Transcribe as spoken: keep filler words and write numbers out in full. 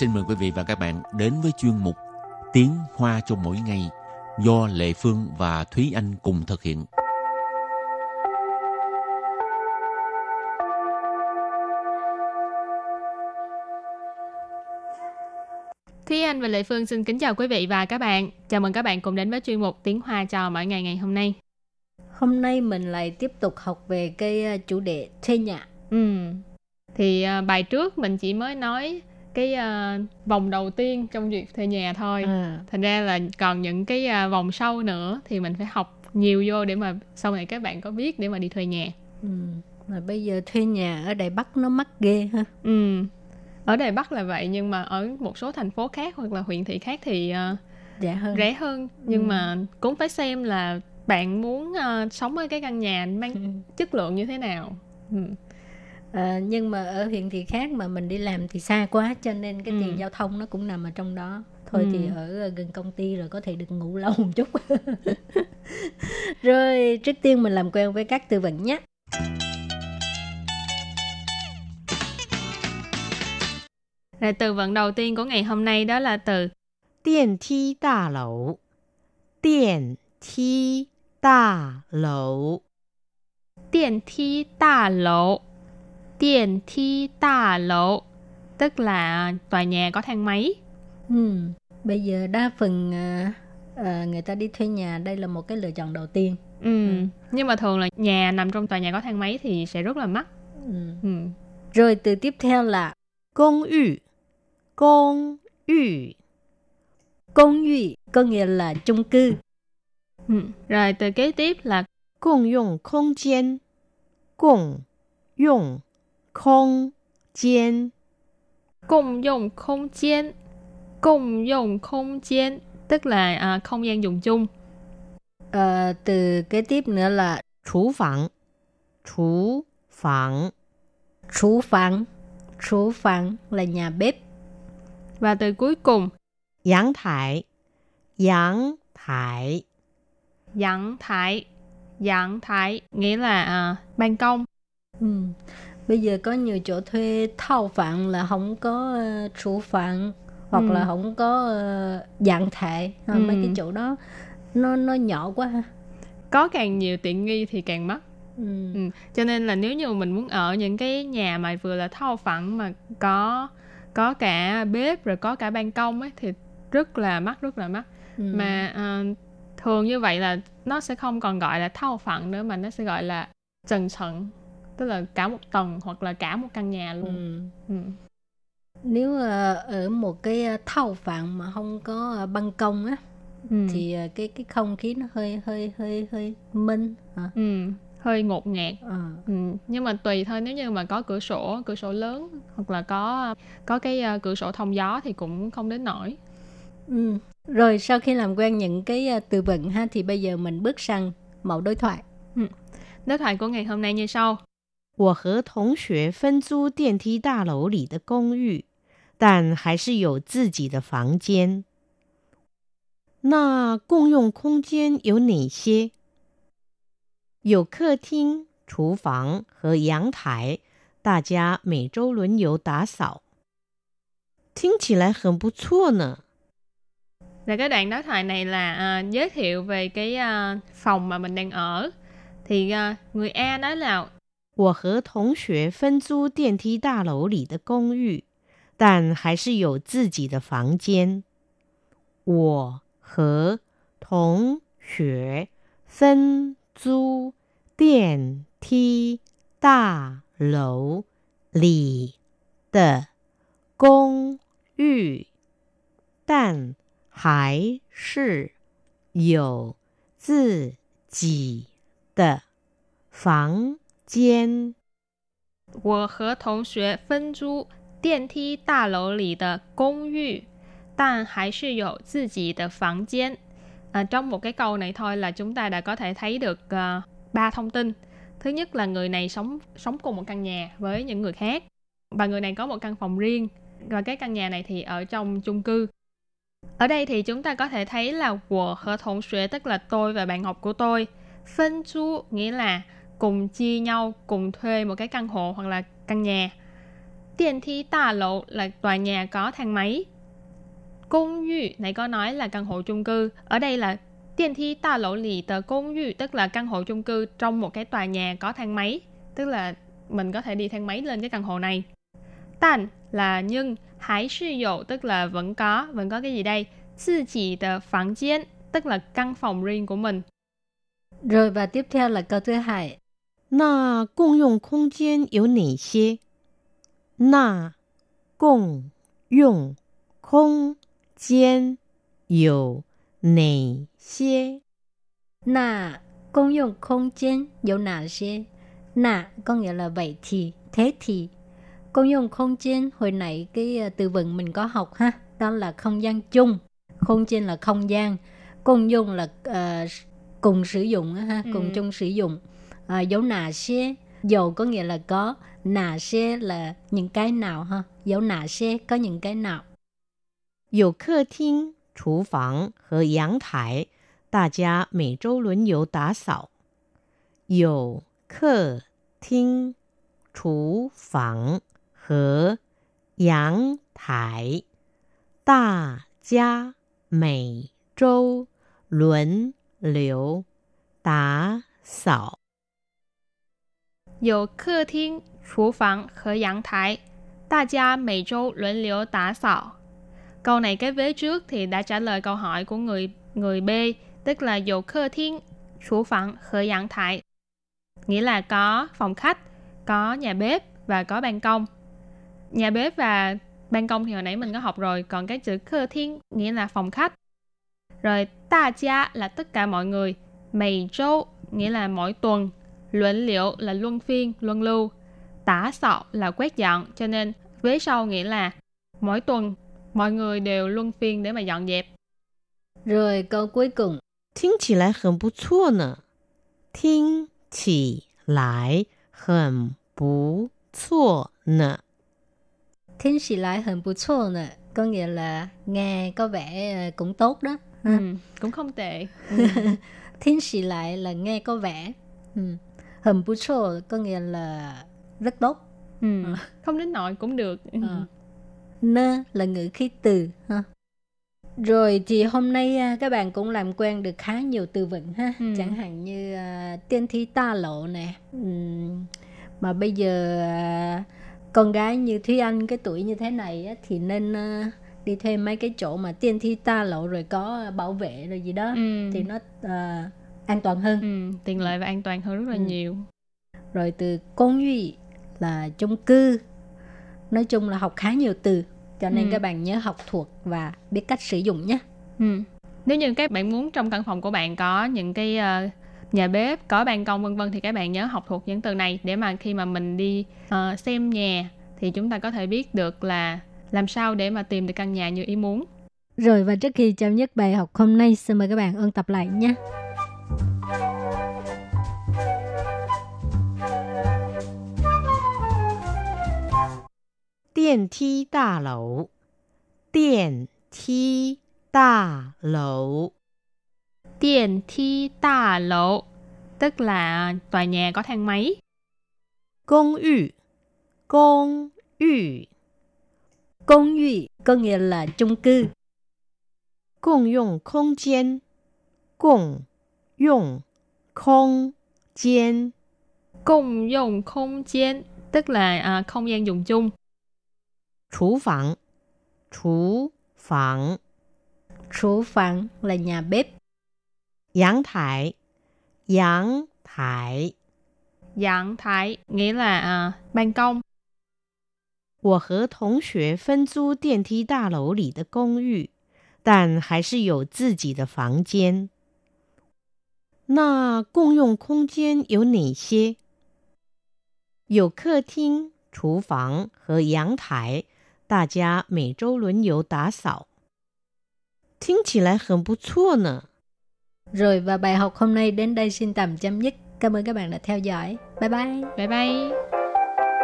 xin mời quý vị và các bạn đến với chuyên mục Tiếng Hoa cho mỗi ngày do Lệ Phương và Thúy Anh cùng thực hiện. Thúy Anh và Lệ Phương xin kính chào quý vị và các bạn. Chào mừng các bạn cùng đến với chuyên mục Tiếng Hoa cho mỗi ngày ngày hôm nay. Hôm nay mình lại tiếp tục học về cái chủ đề thuê nhà. Ừ. Thì uh, bài trước mình chỉ mới nói cái uh, vòng đầu tiên trong việc thuê nhà thôi. À. Thành ra là còn những cái uh, vòng sau nữa thì mình phải học nhiều vô để mà sau này các bạn có biết để mà đi thuê nhà. Ừ. Mà bây giờ thuê nhà ở Đài Bắc nó mắc ghê ha. Ừ. Ở Đài Bắc là vậy, nhưng mà ở một số thành phố khác hoặc là huyện thị khác thì uh, dạ hơn. rẻ hơn. Nhưng ừ. mà cũng phải xem là bạn muốn uh, sống ở cái căn nhà mang ừ. chất lượng như thế nào. Ừ. À, nhưng mà ở huyện thị khác mà mình đi làm thì xa quá, cho nên cái ừ. tiền giao thông nó cũng nằm ở trong đó. Thôi ừ. thì ở gần công ty rồi có thể được ngủ lâu một chút. Rồi trước tiên mình làm quen với các từ vựng nhé. Rồi từ vựng đầu tiên của ngày hôm nay đó là từ Điện thi đà lẩu. Điện thi đà lẩu. Điện thi đà lẩu. Điện thi đà lẩu, tức là tòa nhà có thang máy. Ừ. Bây giờ đa phần uh, uh, người ta đi thuê nhà, đây là một cái lựa chọn đầu tiên. Ừ. Ừ. Nhưng mà thường là nhà nằm trong tòa nhà có thang máy thì sẽ rất là mắc. Ừ. Ừ. Rồi từ tiếp theo là công yu. Công yu. Công yu có nghĩa là chung cư. Ừ. Rồi từ kế tiếp là công dụng không gian. Công dụng không gian. Công dụng không gian. Công dụng không gian, tức là à, không gian dùng chung. À, từ kế tiếp nữa là chủ phòng. Chủ phòng. Chủ phòng. Chủ phòng là nhà bếp. Và từ cuối cùng giang thái. Giang thái. Giang thái. Giang thái nghĩa là à, ban công. Ừ. Bây giờ có nhiều chỗ thuê thao phạn là không có uh, chủ phạn hoặc ừ. là không có uh, dạng thệ. Ừ. Mấy cái chỗ đó nó, nó nhỏ quá ha. Có càng nhiều tiện nghi thì càng mắc. Ừ. Ừ. Cho nên là nếu như mình muốn ở những cái nhà mà vừa là thao phạn mà có, có cả bếp rồi có cả ban công ấy, thì rất là mắc, rất là mắc. Ừ. Mà uh, thường như vậy là nó sẽ không còn gọi là thao phạn nữa mà nó sẽ gọi là trần sận. Tức là cả một tầng hoặc là cả một căn nhà luôn. Ừ. Ừ. Nếu ở một cái thau phạn mà không có ban công á, ừ. thì cái cái không khí nó hơi hơi hơi hơi minh, hả? Ừ. Hơi ngột ngạt. À. Ừ. Nhưng mà tùy thôi, nếu như mà có cửa sổ, cửa sổ lớn hoặc là có có cái cửa sổ thông gió thì cũng không đến nổi. Ừ. Rồi sau khi làm quen những cái từ vựng ha, thì bây giờ mình bước sang mẫu đối thoại. Ừ. Đối thoại của ngày hôm nay như sau. 我和同学分租电梯大楼里的公寓，但还是有自己的房间。那共用空间有哪些？有客厅、厨房和阳台，大家每周轮流打扫。听起来很不错呢。 Rồi cái đoạn đối thoại này là uh, giới thiệu về cái uh, phòng mà mình đang ở. Thì uh, người A nói là 我和同学分租电梯大楼里的公寓，但还是有自己的房间。我和同学分租电梯大楼里的公寓，但还是有自己的房间。 我和同学分租电梯大楼里的公寓，但还是有自己的房间. À, trong một cái câu này thôi là chúng ta đã có thể thấy được uh, ba thông tin. Thứ nhất là người này sống sống cùng một căn nhà với những người khác và người này có một căn phòng riêng, và cái căn nhà này thì ở trong chung cư. Ở đây thì chúng ta có thể thấy là 我和同学 tức là tôi và bạn học của tôi, 分租 nghĩa là cùng chia nhau, cùng thuê một cái căn hộ hoặc là căn nhà. Điện thi đa lầu là tòa nhà có thang máy. Công yu, nãy có nói là căn hộ chung cư. Ở đây là điện thi đa lầu lì tờ công yu, tức là căn hộ chung cư trong một cái tòa nhà có thang máy. Tức là mình có thể đi thang máy lên cái căn hộ này. Tàn là nhưng, hái sư dụ, tức là vẫn có, vẫn có cái gì đây? Sư chỉ tờ phẳng chiến, tức là căn phòng riêng của mình. Rồi và tiếp theo là câu thứ hai. Nà công dụng không gian yếu nỉ xế. Nà công dụng không gian yếu nỉ xế. Nà công dụng không gian yếu nỉ xế. Nà có nghĩa là vậy thì, thế thì. Công dụng không gian, hồi nãy cái từ vựng mình có học ha, đó là không gian chung. Không gian là không gian, công dụng là uh, cùng sử dụng ha, cùng ừ. chung sử dụng. À, dấu nà xe, dầu có nghĩa là có, nà xe là những cái nào ha, dấu nà xe có những cái nào. Có khách sạn, phòng bếp và giàn thái, tất cả mỗi tuần luân phiếu dọn dẹp. Có khách sạn, phòng bếp và giàn thái, tất cả mỗi tuần luân phiếu dọn dẹp. 有客厅, 厨房 和 阳台, 大家每周轮流打扫. Câu này cái vế trước thì đã trả lời câu hỏi của người người B, tức là 有客厅, 厨房 和 阳台. Nghĩa là có phòng khách, có nhà bếp và có ban công. Nhà bếp và ban công thì hồi nãy mình có học rồi, còn cái chữ 客厅 nghĩa là phòng khách. Rồi 大家 là tất cả mọi người, 每周 nghĩa là mỗi tuần. Luận liệu là luân phiên, luân lưu. Tả sọ là quét dọn, cho nên vế sau nghĩa là mỗi tuần mọi người đều luân phiên để mà dọn dẹp. Rồi câu cuối cùng. 听起来很不错呢. 听起来很不错呢. 听起来很不错呢. Có nghĩa là nghe có vẻ cũng tốt đó. Ừ, cũng không tệ. 听起来 là nghe có vẻ. Ừ. Hầm bút sổ có nghĩa là rất tốt. Ừ. Ừ. Không đến nỗi cũng được. Ừ. Nơ là ngữ khí từ. Ha. Rồi thì hôm nay các bạn cũng làm quen được khá nhiều từ vựng ha. Ừ. Chẳng hạn như uh, tiên thi ta lộ nè. Uhm. Mà bây giờ uh, con gái như Thúy Anh cái tuổi như thế này á, thì nên uh, đi thuê mấy cái chỗ mà tiên thi ta lộ rồi có bảo vệ rồi gì đó. Ừ. Thì nó... Uh, an toàn hơn. Ừ, tiện lợi và an toàn hơn rất là ừ. nhiều. Rồi từ công uy là chung cư. Nói chung là học khá nhiều từ, cho nên ừ. các bạn nhớ học thuộc và biết cách sử dụng nhé. Ừ. Nếu như các bạn muốn trong căn phòng của bạn có những cái uh, nhà bếp, có ban công vân vân thì các bạn nhớ học thuộc những từ này để mà khi mà mình đi uh, xem nhà thì chúng ta có thể biết được là làm sao để mà tìm được căn nhà như ý muốn. Rồi và trước khi chào dứt bài học hôm nay, xin mời các bạn ôn tập lại nhé. Điện thi đa lầu. Điện thi đa lầu. Điện thi đa lầu, tức là tòa nhà có thang máy. Công yu. Công yu. Công yu có nghĩa là chung cư. Công dụng không gian. Công dụng không gian. Công dụng không gian, tức là uh, không gian dùng chung. Chủ phòng. Chủ phòng. Chủ phòng là nhà bếp. Giang thái. Giang thái. Giang thái nghĩa là uh, ban công. 我和同学分租电梯大楼里的公寓，但还是有自己的房间。 那共用空间有哪些？ 有客厅, 厨房 和阳台, 大家每周轮流打扫。 听起来很不错呢。 Rồi và bài học hôm nay đến đây xin tạm chấm dứt. Cảm ơn các bạn đã theo dõi. Bye bye. Bye bye.